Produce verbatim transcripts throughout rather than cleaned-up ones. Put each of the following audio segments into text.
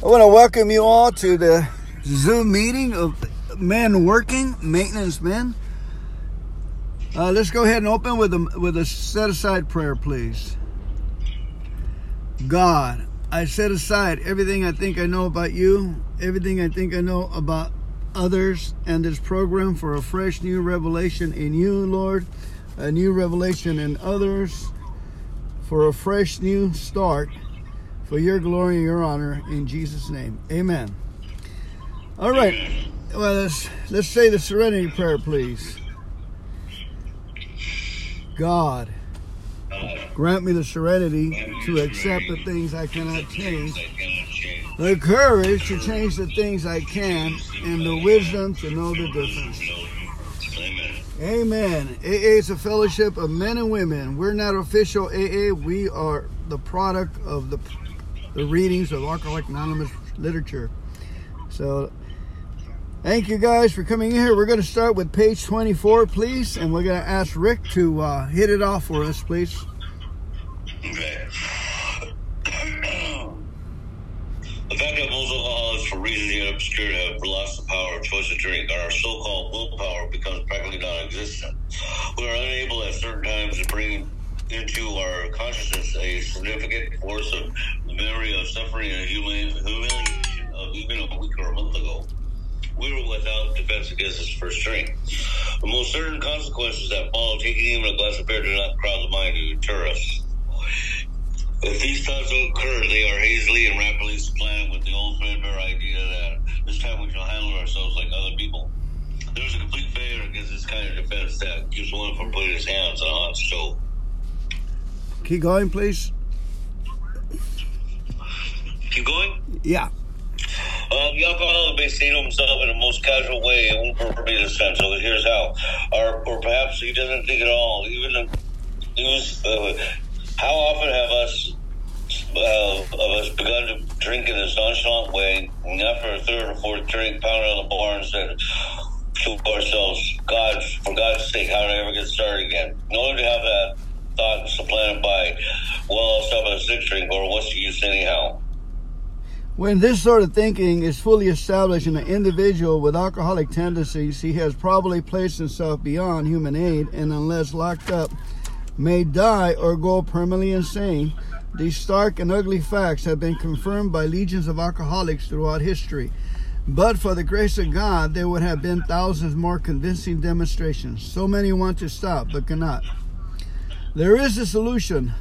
I want to welcome you all to the Zoom meeting of men working, maintenance men. Uh, let's go ahead and open with a, with a set-aside prayer, please. God, I set aside everything I think I know about you, everything I think I know about others, and this program for a fresh new revelation in you, Lord, a new revelation in others, for a fresh new start, for your glory and your honor, in Jesus' name. Amen. All right. Well, let's, let's say the serenity prayer, please. God, grant me the serenity to accept the things I cannot change, the courage to change the things I can, and the wisdom to know the difference. Amen. A A is a fellowship of men and women. We're not official A A. We are the product of the the readings of Alcoholics Anonymous literature. So thank you guys for coming in here. We're going to start with page twenty-four, please, and we're going to ask Rick to uh, hit it off for us, please. Okay. The fact that most alcoholics, for reasons yet obscure, have lost the power of choice to drink, and our so-called willpower becomes practically non-existent. We are unable at certain times to bring into our consciousness a significant force of memory of suffering and humiliation of even a week or a month ago. We were without defense against his first drink. The most certain consequences that follow taking even a glass of beer do not crowd the mind to deter us. If these thoughts occur, they are hazily and rapidly supplanted with the old threadbare idea that this time we shall handle ourselves like other people. There is a complete failure against this kind of defense that keeps one from putting his hands on a hot stove. Keep going, please. Keep going? Yeah. Um, the alcoholic may say to himself in the most casual way, it won't hurt me this time, so here's how. Or, or perhaps he doesn't think at all. Even if, uh, how often have us, uh, of us begun to drink in this nonchalant way, and after a third or fourth drink, pounded on the bar and said to ourselves, God, for God's sake, how did I ever get started again? In order to have that thought supplanted by, well, I'll stop at a sixth drink, or what's the use anyhow? When this sort of thinking is fully established in an individual with alcoholic tendencies, he has probably placed himself beyond human aid, and unless locked up, may die or go permanently insane. These stark and ugly facts have been confirmed by legions of alcoholics throughout history. But for the grace of God, there would have been thousands more convincing demonstrations. So many want to stop but cannot. There is a solution.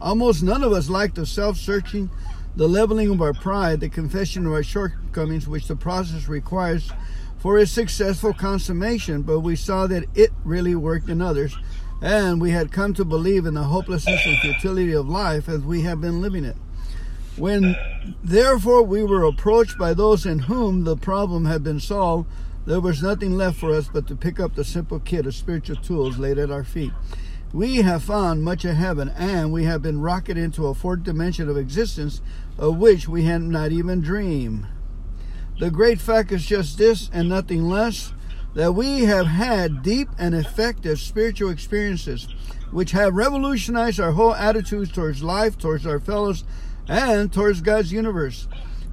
Almost none of us like the self-searching, the leveling of our pride, the confession of our shortcomings, which the process requires for its successful consummation, but we saw that it really worked in others, and we had come to believe in the hopelessness and futility of life as we have been living it. When, therefore, we were approached by those in whom the problem had been solved, there was nothing left for us but to pick up the simple kit of spiritual tools laid at our feet. We have found much of heaven, and we have been rocketed into a fourth dimension of existence of which we had not even dreamed. The great fact is just this and nothing less, that we have had deep and effective spiritual experiences which have revolutionized our whole attitudes towards life, towards our fellows, and towards God's universe.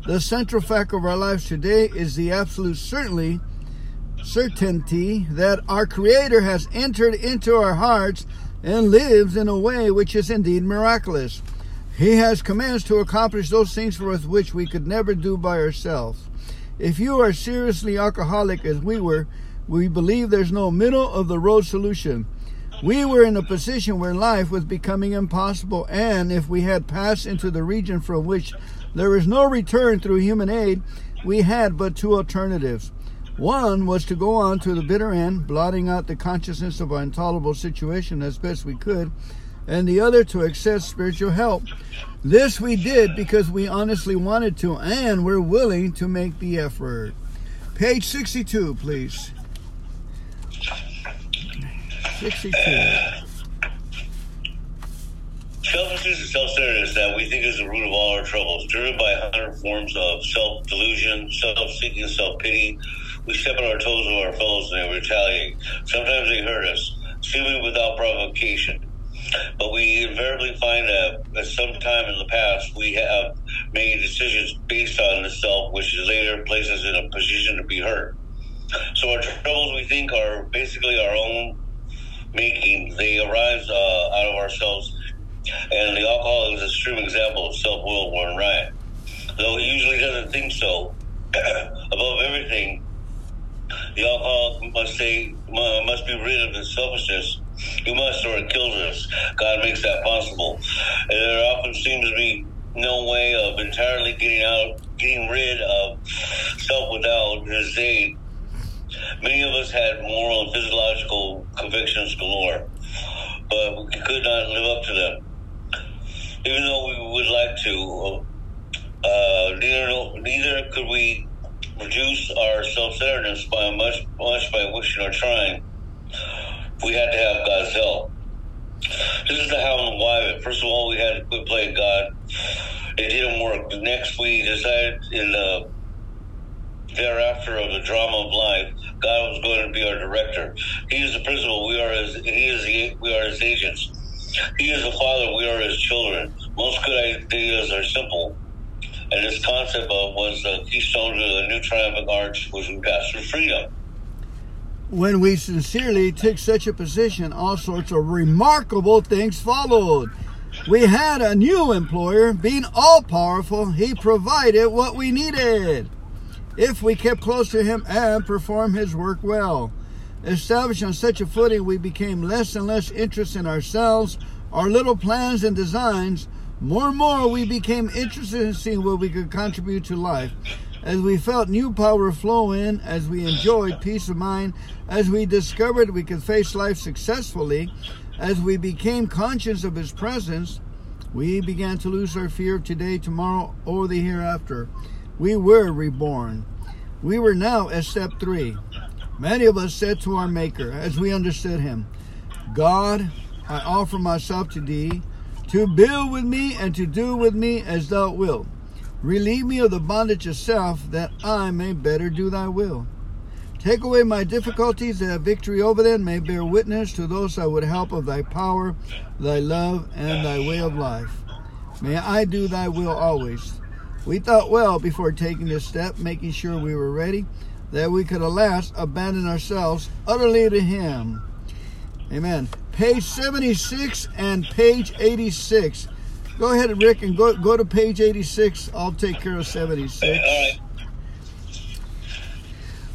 The central fact of our lives today is the absolute certainty, certainty that our Creator has entered into our hearts and lives in a way which is indeed miraculous. He has commands to accomplish those things for us which we could never do by ourselves. If you are seriously alcoholic as we were, we believe there's no middle of the road solution. We were in a position where life was becoming impossible, and if we had passed into the region from which there is no return through human aid, we had but two alternatives. One was to go on to the bitter end, blotting out the consciousness of our intolerable situation as best we could, and the other to accept spiritual help. This we did because we honestly wanted to, and were willing to make the effort. Page sixty-two, please. sixty-two. Selfishness and self-centeredness that we think is the root of all our troubles, driven by a hundred forms of self-delusion, self-seeking, self-pity. We step on our toes with our fellows and they retaliate. Sometimes they hurt us, seemingly without provocation. But we invariably find that at some time in the past we have made decisions based on itself, which later places us in a position to be hurt. So our troubles, we think, are basically our own making. They arise uh, out of ourselves, and the alcohol is an extreme example of self-will worn riot. Though he usually doesn't think so. Above everything, the alcoholic must say must be rid of his selfishness. He must, or it kills us. God makes that possible. And there often seems to be no way of entirely getting out, getting rid of self without his aid. Many of us had moral and physiological convictions galore, but we could not live up to them, even though we would like to. Uh, neither, neither could we reduce our self-centeredness by much, much by wishing or trying. We had to have God's help. This is the how and why of it. First of all, we had to quit playing God. It didn't work. Next, we decided in the thereafter of the drama of life, God was going to be our director. He is the principal. We are his. He is the, we are his agents. He is the father. We are his children. Most good ideas are simple. And this concept of was the keystone to the new triumphant arch, which we got through freedom. When we sincerely took such a position, all sorts of remarkable things followed. We had a new employer. Being all-powerful, he provided what we needed, if we kept close to him and performed his work well. Established on such a footing, we became less and less interested in ourselves, our little plans and designs. More and more, we became interested in seeing what we could contribute to life, as we felt new power flow in, as we enjoyed peace of mind, as we discovered we could face life successfully, as we became conscious of his presence. We began to lose our fear of today, tomorrow, or the hereafter. We were reborn. We were now at step three. Many of us said to our Maker, as we understood him, "God, I offer myself to thee, to build with me and to do with me as thou wilt. Relieve me of the bondage of self, that I may better do thy will. Take away my difficulties, that victory over them may bear witness to those I would help of thy power, thy love, and thy way of life. May I do thy will always." We thought well before taking this step, making sure we were ready, that we could at last abandon ourselves utterly to him. Amen. Page seventy-six and page eighty-six. Go ahead, Rick, and go go to page eighty-six. I'll take care of seventy-six. All right.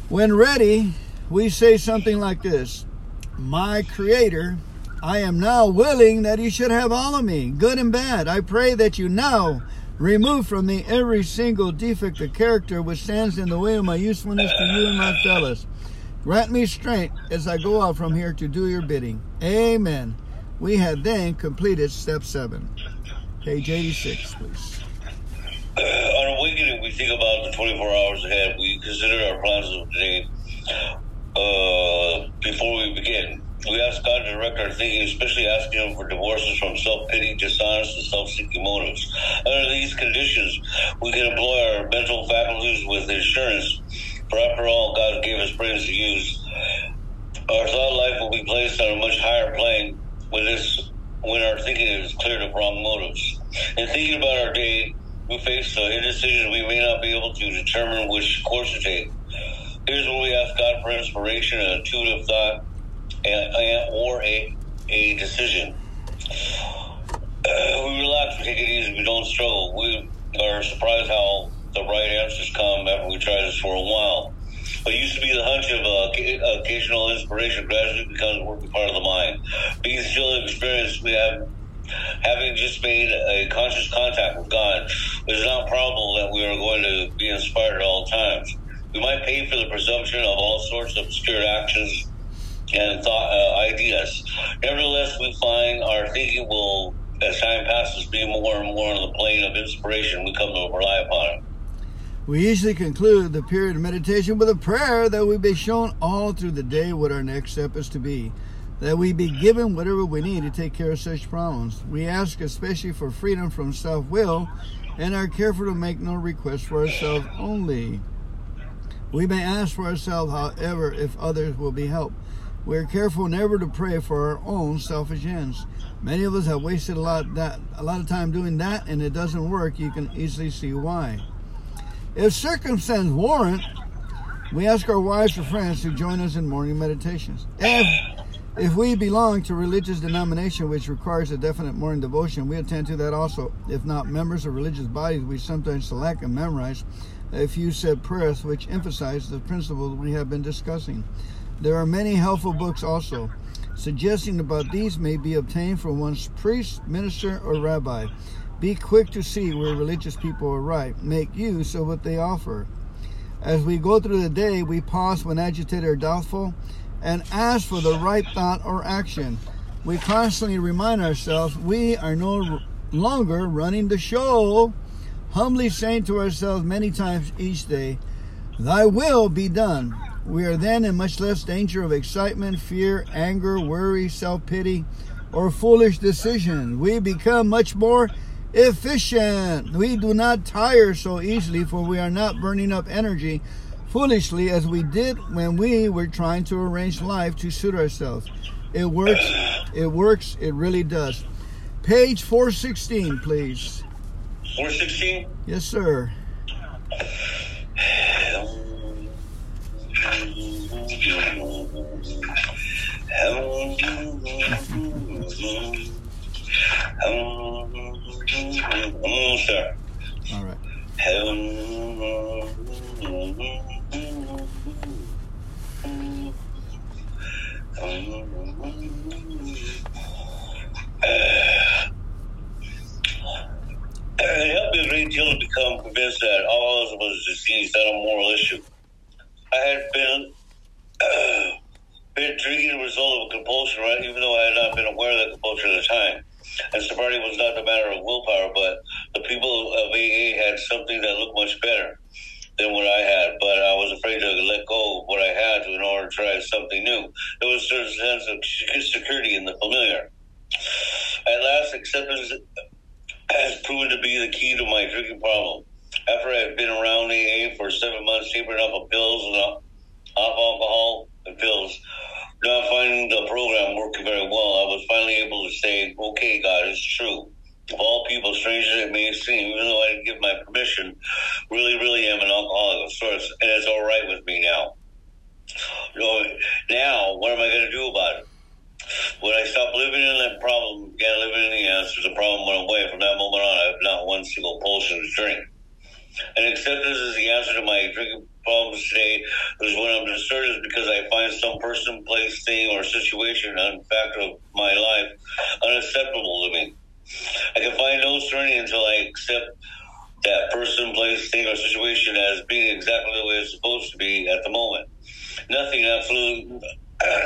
When ready, we say something like this: "My Creator, I am now willing that you should have all of me, good and bad. I pray that you now remove from me every single defect of character which stands in the way of my usefulness to you and my fellows. Grant me strength as I go out from here to do your bidding. Amen." We had then completed step seven. Page eighty-six, please. Uh, on awakening, we think about the twenty-four hours ahead. We consider our plans of the day uh, before we begin. We ask God to direct our thinking, especially asking him for divorces from self-pity, dishonest, and self-seeking motives. Under these conditions, we can employ our mental faculties with assurance. For after all, God gave us brains to use. Our thought life will be placed on a much higher plane when, this, when our thinking is cleared of wrong motives. In thinking about our day, we face the indecision we may not be able to determine which course to take. Here's when we ask God for inspiration, an intuitive thought, and, and, or a, a decision. Uh, we relax, we take it easy, we don't struggle. We are surprised how the right answers come after we try this for a while. What used to be the hunch of uh, occasional inspiration gradually becomes a working part of the mind. Being still in experience, we have, having just made a conscious contact with God, it is not probable that we are going to be inspired at all times. We might pay for the presumption of all sorts of obscure actions and thought uh, ideas. Nevertheless, we find our thinking will, as time passes, be more and more on the plane of inspiration. We come to rely upon it. We usually conclude the period of meditation with a prayer that we be shown all through the day what our next step is to be, that we be given whatever we need to take care of such problems. We ask especially for freedom from self-will and are careful to make no request for ourselves only. We may ask for ourselves, however, if others will be helped. We are careful never to pray for our own selfish ends. Many of us have wasted a lot, that, a lot of time doing that, and it doesn't work. You can easily see why. If circumstance warrant, we ask our wives or friends to join us in morning meditations. If, if we belong to religious denomination which requires a definite morning devotion, we attend to that also. If not members of religious bodies, we sometimes select and memorize a few said prayers which emphasize the principles we have been discussing. There are many helpful books also. Suggestions about these may be obtained from one's priest, minister, or rabbi. Be quick to see where religious people are right. Make use of what they offer. As we go through the day, we pause when agitated or doubtful and ask for the right thought or action. We constantly remind ourselves we are no longer running the show, humbly saying to ourselves many times each day, "Thy will be done." We are then in much less danger of excitement, fear, anger, worry, self-pity, or foolish decision. We become much more efficient. We do not tire so easily, for we are not burning up energy foolishly as we did when we were trying to arrange life to suit ourselves. It works. It works. It really does. Page four sixteen, please. four sixteen? Yes, sir. Sure. All right. It helped me a great deal to become convinced that all was a disease, not a moral issue. I had been uh, been drinking the result of a compulsion, right? Even though I had not been aware of that compulsion at the time. And sobriety was not a matter of willpower, but the people of A A had something that looked much better than what I had. But I was afraid to let go of what I had in order to try something new. There was a certain sense of security in the familiar. At last, acceptance has proven to be the key to my drinking problem. After I had been around A A for seven months, tapering off of pills and off alcohol and pills, not finding the program working very well, I was finally able to say, "Okay, God, it's true. Of all people, strange as it may seem, even though I didn't give my permission, really, really am an alcoholic of sorts, and it's all right with me now. Now, what am I going to do about it?" When I stopped living in that problem, began living in the answers, the problem went away. From that moment on, I have not one single pulsion to drink. And acceptance is the answer to my drinking problems today. Is when I'm disturbed is because I find some person, place, thing, or situation, and factor of my life unacceptable to me. I can find no serenity until I accept that person, place, thing, or situation as being exactly the way it's supposed to be at the moment. Nothing, absolutely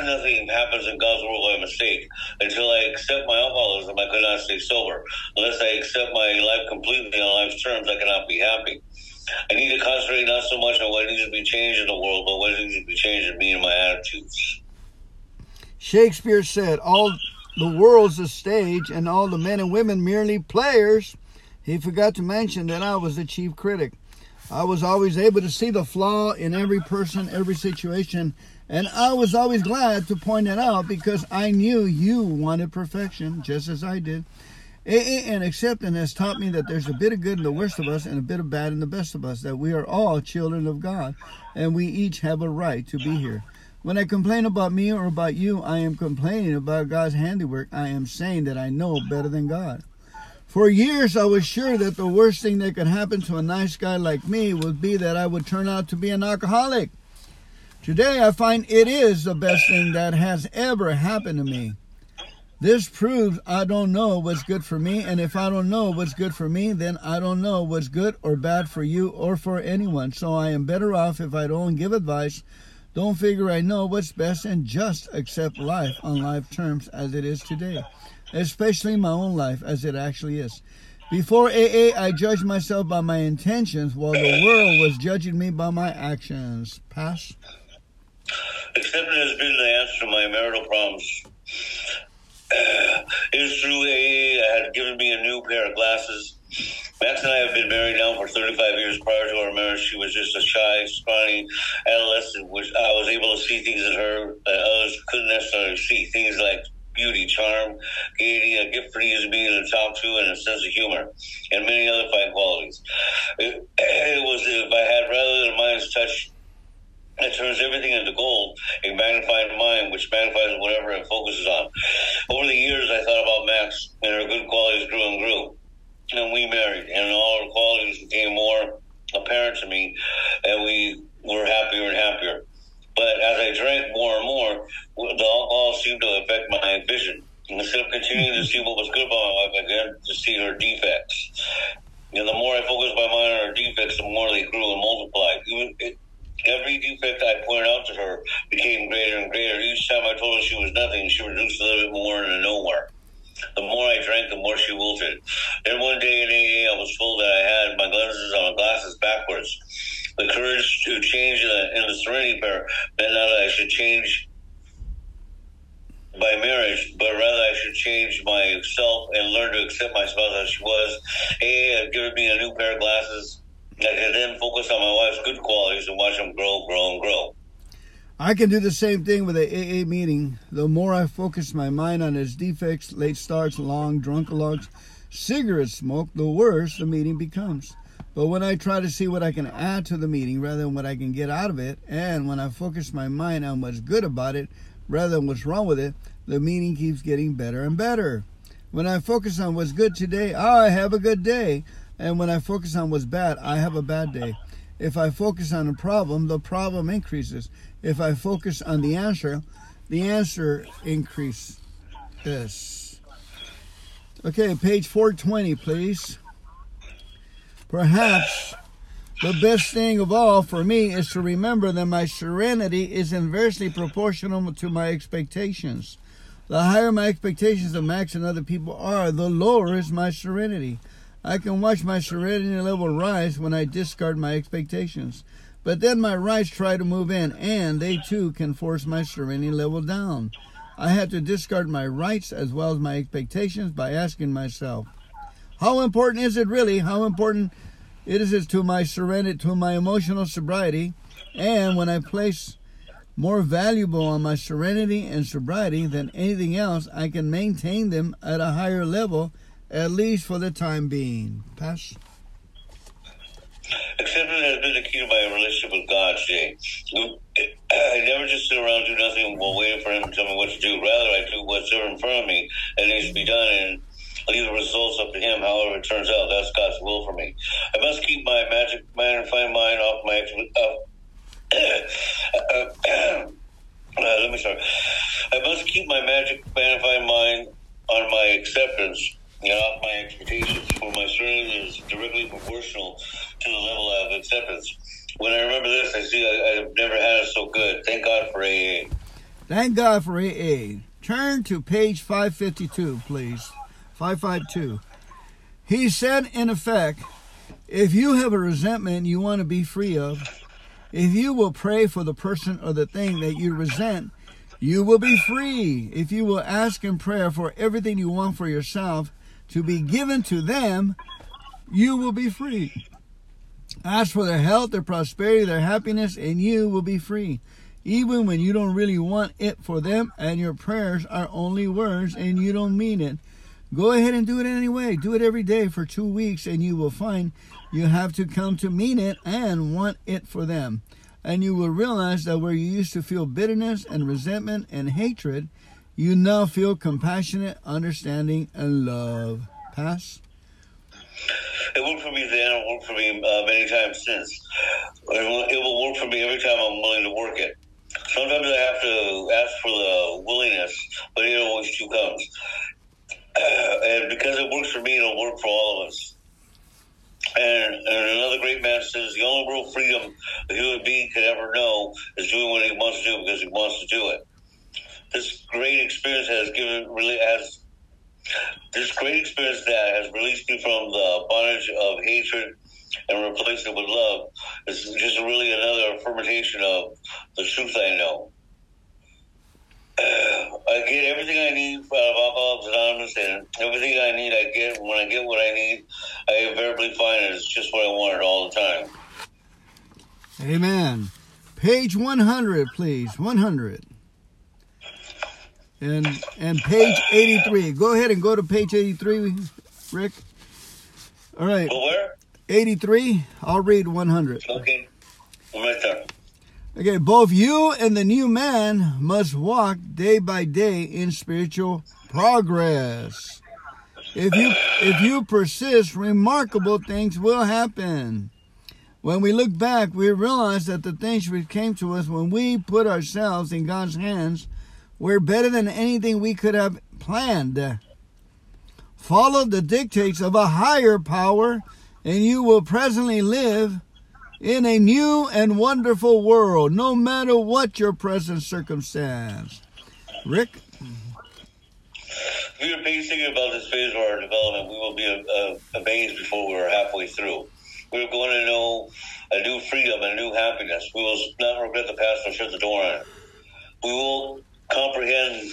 nothing, happens in God's world by mistake. Until I accept my alcoholism, I could not stay sober. Unless I accept my life completely on life's terms, I cannot be happy. I need to concentrate not so much on what needs to be changed in the world, but what needs to be changed in me and my attitudes. Shakespeare said, "All the world's a stage, and all the men and women merely players." He forgot to mention that I was the chief critic. I was always able to see the flaw in every person, every situation, and I was always glad to point it out because I knew you wanted perfection, just as I did. A A and acceptance has taught me that there's a bit of good in the worst of us and a bit of bad in the best of us, that we are all children of God, and we each have a right to be here. When I complain about me or about you, I am complaining about God's handiwork. I am saying that I know better than God. For years, I was sure that the worst thing that could happen to a nice guy like me would be that I would turn out to be an alcoholic. Today, I find it is the best thing that has ever happened to me. This proves I don't know what's good for me, and if I don't know what's good for me, then I don't know what's good or bad for you or for anyone. So I am better off if I don't give advice, don't figure I know what's best, and just accept life on life terms as it is today, especially my own life as it actually is. Before A A, I judged myself by my intentions, while the world was judging me by my actions. Pass. Acceptance has been the answer to my marital problems. Uh, it was through A A that had given me a new pair of glasses Max and I have been married now for thirty-five years. Prior to our marriage, she was just a shy, scrawny adolescent, which I was able to see things in her that others couldn't necessarily see. Things like beauty, charm, gaiety, a gift for the user being to talk to, and a sense of humor, and many other fine qualities. It, it was if I had rather than mine's touch that turns everything into gold, a magnified mind which magnifies whatever it focuses on. Over the years, I thought about Max, and her good qualities grew and grew. And we married, and all her qualities became more apparent to me, and we were happier and happier. But as I drank more and more, the alcohol seemed to affect my vision. Instead of continuing to see what was good about my wife, I began to see her defects. And the more I focused my mind on her defects, the more they grew and multiplied. Even it, every defect I pointed out to her became greater and greater. Each time I told her she was nothing, she reduced a little bit more into nowhere. The more I drank, the more she wilted. Then one day in A A, I was told that I had my lenses on my glasses backwards. The courage to change in the, in the Serenity Prayer meant not that I should change by marriage, but rather I should change myself and learn to accept my spouse as she was. A A had given me a new pair of glasses. I could then focus on my wife's good qualities and watch them grow, grow, and grow. I can do the same thing with an A A meeting. The more I focus my mind on its defects, late starts, long drunk alarms, cigarette smoke, the worse the meeting becomes. But when I try to see what I can add to the meeting rather than what I can get out of it, and when I focus my mind on what's good about it rather than what's wrong with it, the meeting keeps getting better and better. When I focus on what's good today, I have a good day. And when I focus on what's bad, I have a bad day. If I focus on a problem, the problem increases. If I focus on the answer, the answer increases. Yes. Okay, page four twenty, please. Perhaps the best thing of all for me is to remember that my serenity is inversely proportional to my expectations. The higher my expectations of Max and other people are, the lower is my serenity. I can watch my serenity level rise when I discard my expectations. But then my rights try to move in, and they too can force my serenity level down. I have to discard my rights as well as my expectations by asking myself, how important is it really? How important it is to my serenity, to my emotional sobriety? And when I place more valuable on my serenity and sobriety than anything else, I can maintain them at a higher level, at least for the time being. Pass. Acceptance has been the key to my relationship with God today. I never just sit around and do nothing while waiting for Him to tell me what to do. Rather, I do what's there in front of me that needs to be done and leave the results up to Him. However it turns out, that's God's will for me. I must keep my magic magnified mind off my... Uh, uh, let me start. I must keep my magic magnified mind on my acceptance. And off my expectations, for my serenity is directly proportional to the level of acceptance. When I remember this, I see I, I've never had it so good. Thank God for A A. Thank God for A A. Turn to page five fifty-two, please. five fifty-two. He said, in effect, if you have a resentment you want to be free of, if you will pray for the person or the thing that you resent, you will be free. If you will ask in prayer for everything you want for yourself, to be given to them, you will be free. Ask for their health, their prosperity, their happiness, and you will be free. Even when you don't really want it for them and your prayers are only words and you don't mean it, go ahead and do it anyway. Do it every day for two weeks and you will find you have to come to mean it and want it for them. And you will realize that where you used to feel bitterness and resentment and hatred, you now feel compassionate, understanding, and love. Pass. It worked for me then. It worked for me uh, many times since. It will, it will work for me every time I'm willing to work it. Sometimes I have to ask for the willingness, but it always too comes. Uh, and because it works for me, it'll work for all of us. And, and another great man says, the only real freedom a human being could ever know is doing what he wants to do because he wants to do it. This great experience has given really has this great experience that has released me from the bondage of hatred and replaced it with love. It's just really another affirmation of the truth I know. Uh, I I get everything I need out of Alcoholics Anonymous, and everything I need, I get. When I get what I need, I invariably find it. It's just what I wanted all the time. Amen. Page one hundred, please. one hundred. And and page eighty-three. Go ahead and go to page eighty-three, Rick. All right. Go where? eighty-three. I'll read one hundred. Okay. I'm right there. Okay, both you and the new man must walk day by day in spiritual progress. If you if you persist, remarkable things will happen. When we look back, we realize that the things which came to us when we put ourselves in God's hands were better than anything we could have planned. Follow the dictates of a higher power, and you will presently live in a new and wonderful world, no matter what your present circumstance. Rick? If we were pacing about this phase of our development, we will be uh, amazed before we were halfway through. We are going to know a new freedom and a new happiness. We will not regret the past or shut the door on it. We will comprehend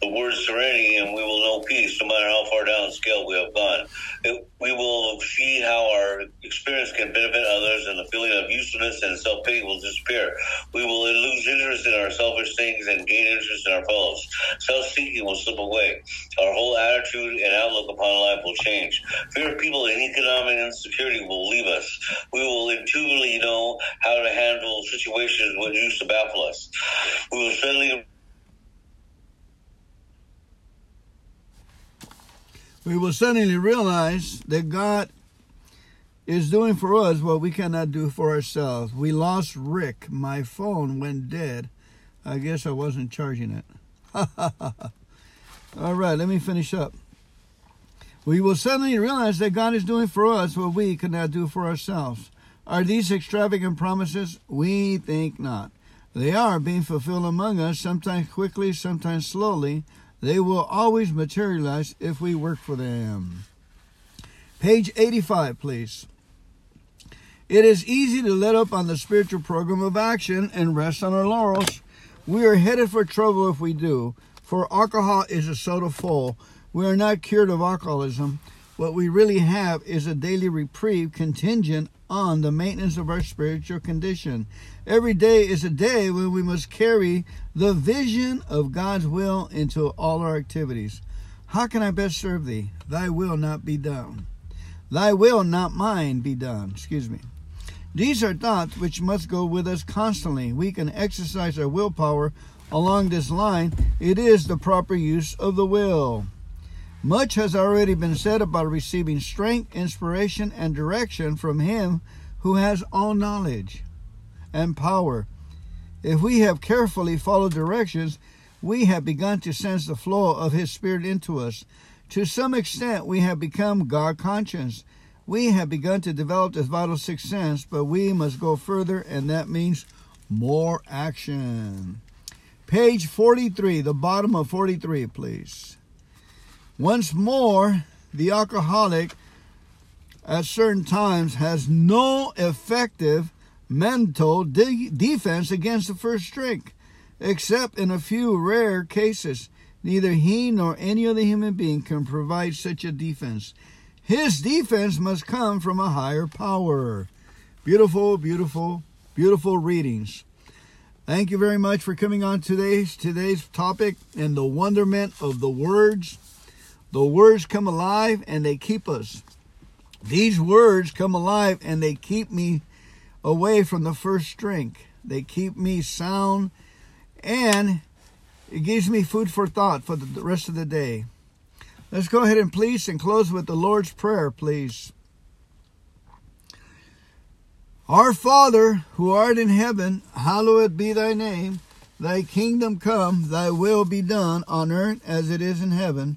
the word serenity, and we will know peace no matter how far down the scale we have gone. It, we will see how our experience can benefit others, and the feeling of usefulness and self-pity will disappear. We will lose interest in our selfish things and gain interest in our fellows. Self-seeking will slip away. Our whole attitude and outlook upon life will change. Fear of people and economic insecurity will leave us. We will intuitively know how to handle situations which used to baffle us. We will suddenly We will suddenly realize that God is doing for us what we cannot do for ourselves. We lost Rick. My phone went dead. I guess I wasn't charging it. All right, let me finish up. We will suddenly realize that God is doing for us what we cannot do for ourselves. Are these extravagant promises? We think not. They are being fulfilled among us, sometimes quickly, sometimes slowly. They will always materialize if we work for them. Page eighty-five, please. It is easy to let up on the spiritual program of action and rest on our laurels. We are headed for trouble if we do, for alcohol is a soda full. We are not cured of alcoholism. What we really have is a daily reprieve contingent on the maintenance of our spiritual condition. Every day is a day when we must carry the vision of God's will into all our activities. How can I best serve thee? Thy will not be done. Thy will, not mine, be done. Excuse me. These are thoughts which must go with us constantly. We can exercise our willpower along this line. It is the proper use of the will. Much has already been said about receiving strength, inspiration, and direction from Him who has all knowledge and power. If we have carefully followed directions, we have begun to sense the flow of His Spirit into us. To some extent, we have become God conscious. We have begun to develop this vital sixth sense, but we must go further, and that means more action. Page forty-three, the bottom of forty-three, please. Once more, the alcoholic at certain times has no effective mental de- defense against the first drink, except in a few rare cases. Neither he nor any other human being can provide such a defense. His defense must come from a higher power. Beautiful, beautiful, beautiful readings. Thank you very much for coming on today's today's topic and the wonderment of the words. The words come alive and they keep us. These words come alive and they keep me away from the first drink. They keep me sound, and it gives me food for thought for the rest of the day. Let's go ahead and please and close with the Lord's Prayer, please. Our Father, who art in heaven, hallowed be thy name. Thy kingdom come, thy will be done on earth as it is in heaven.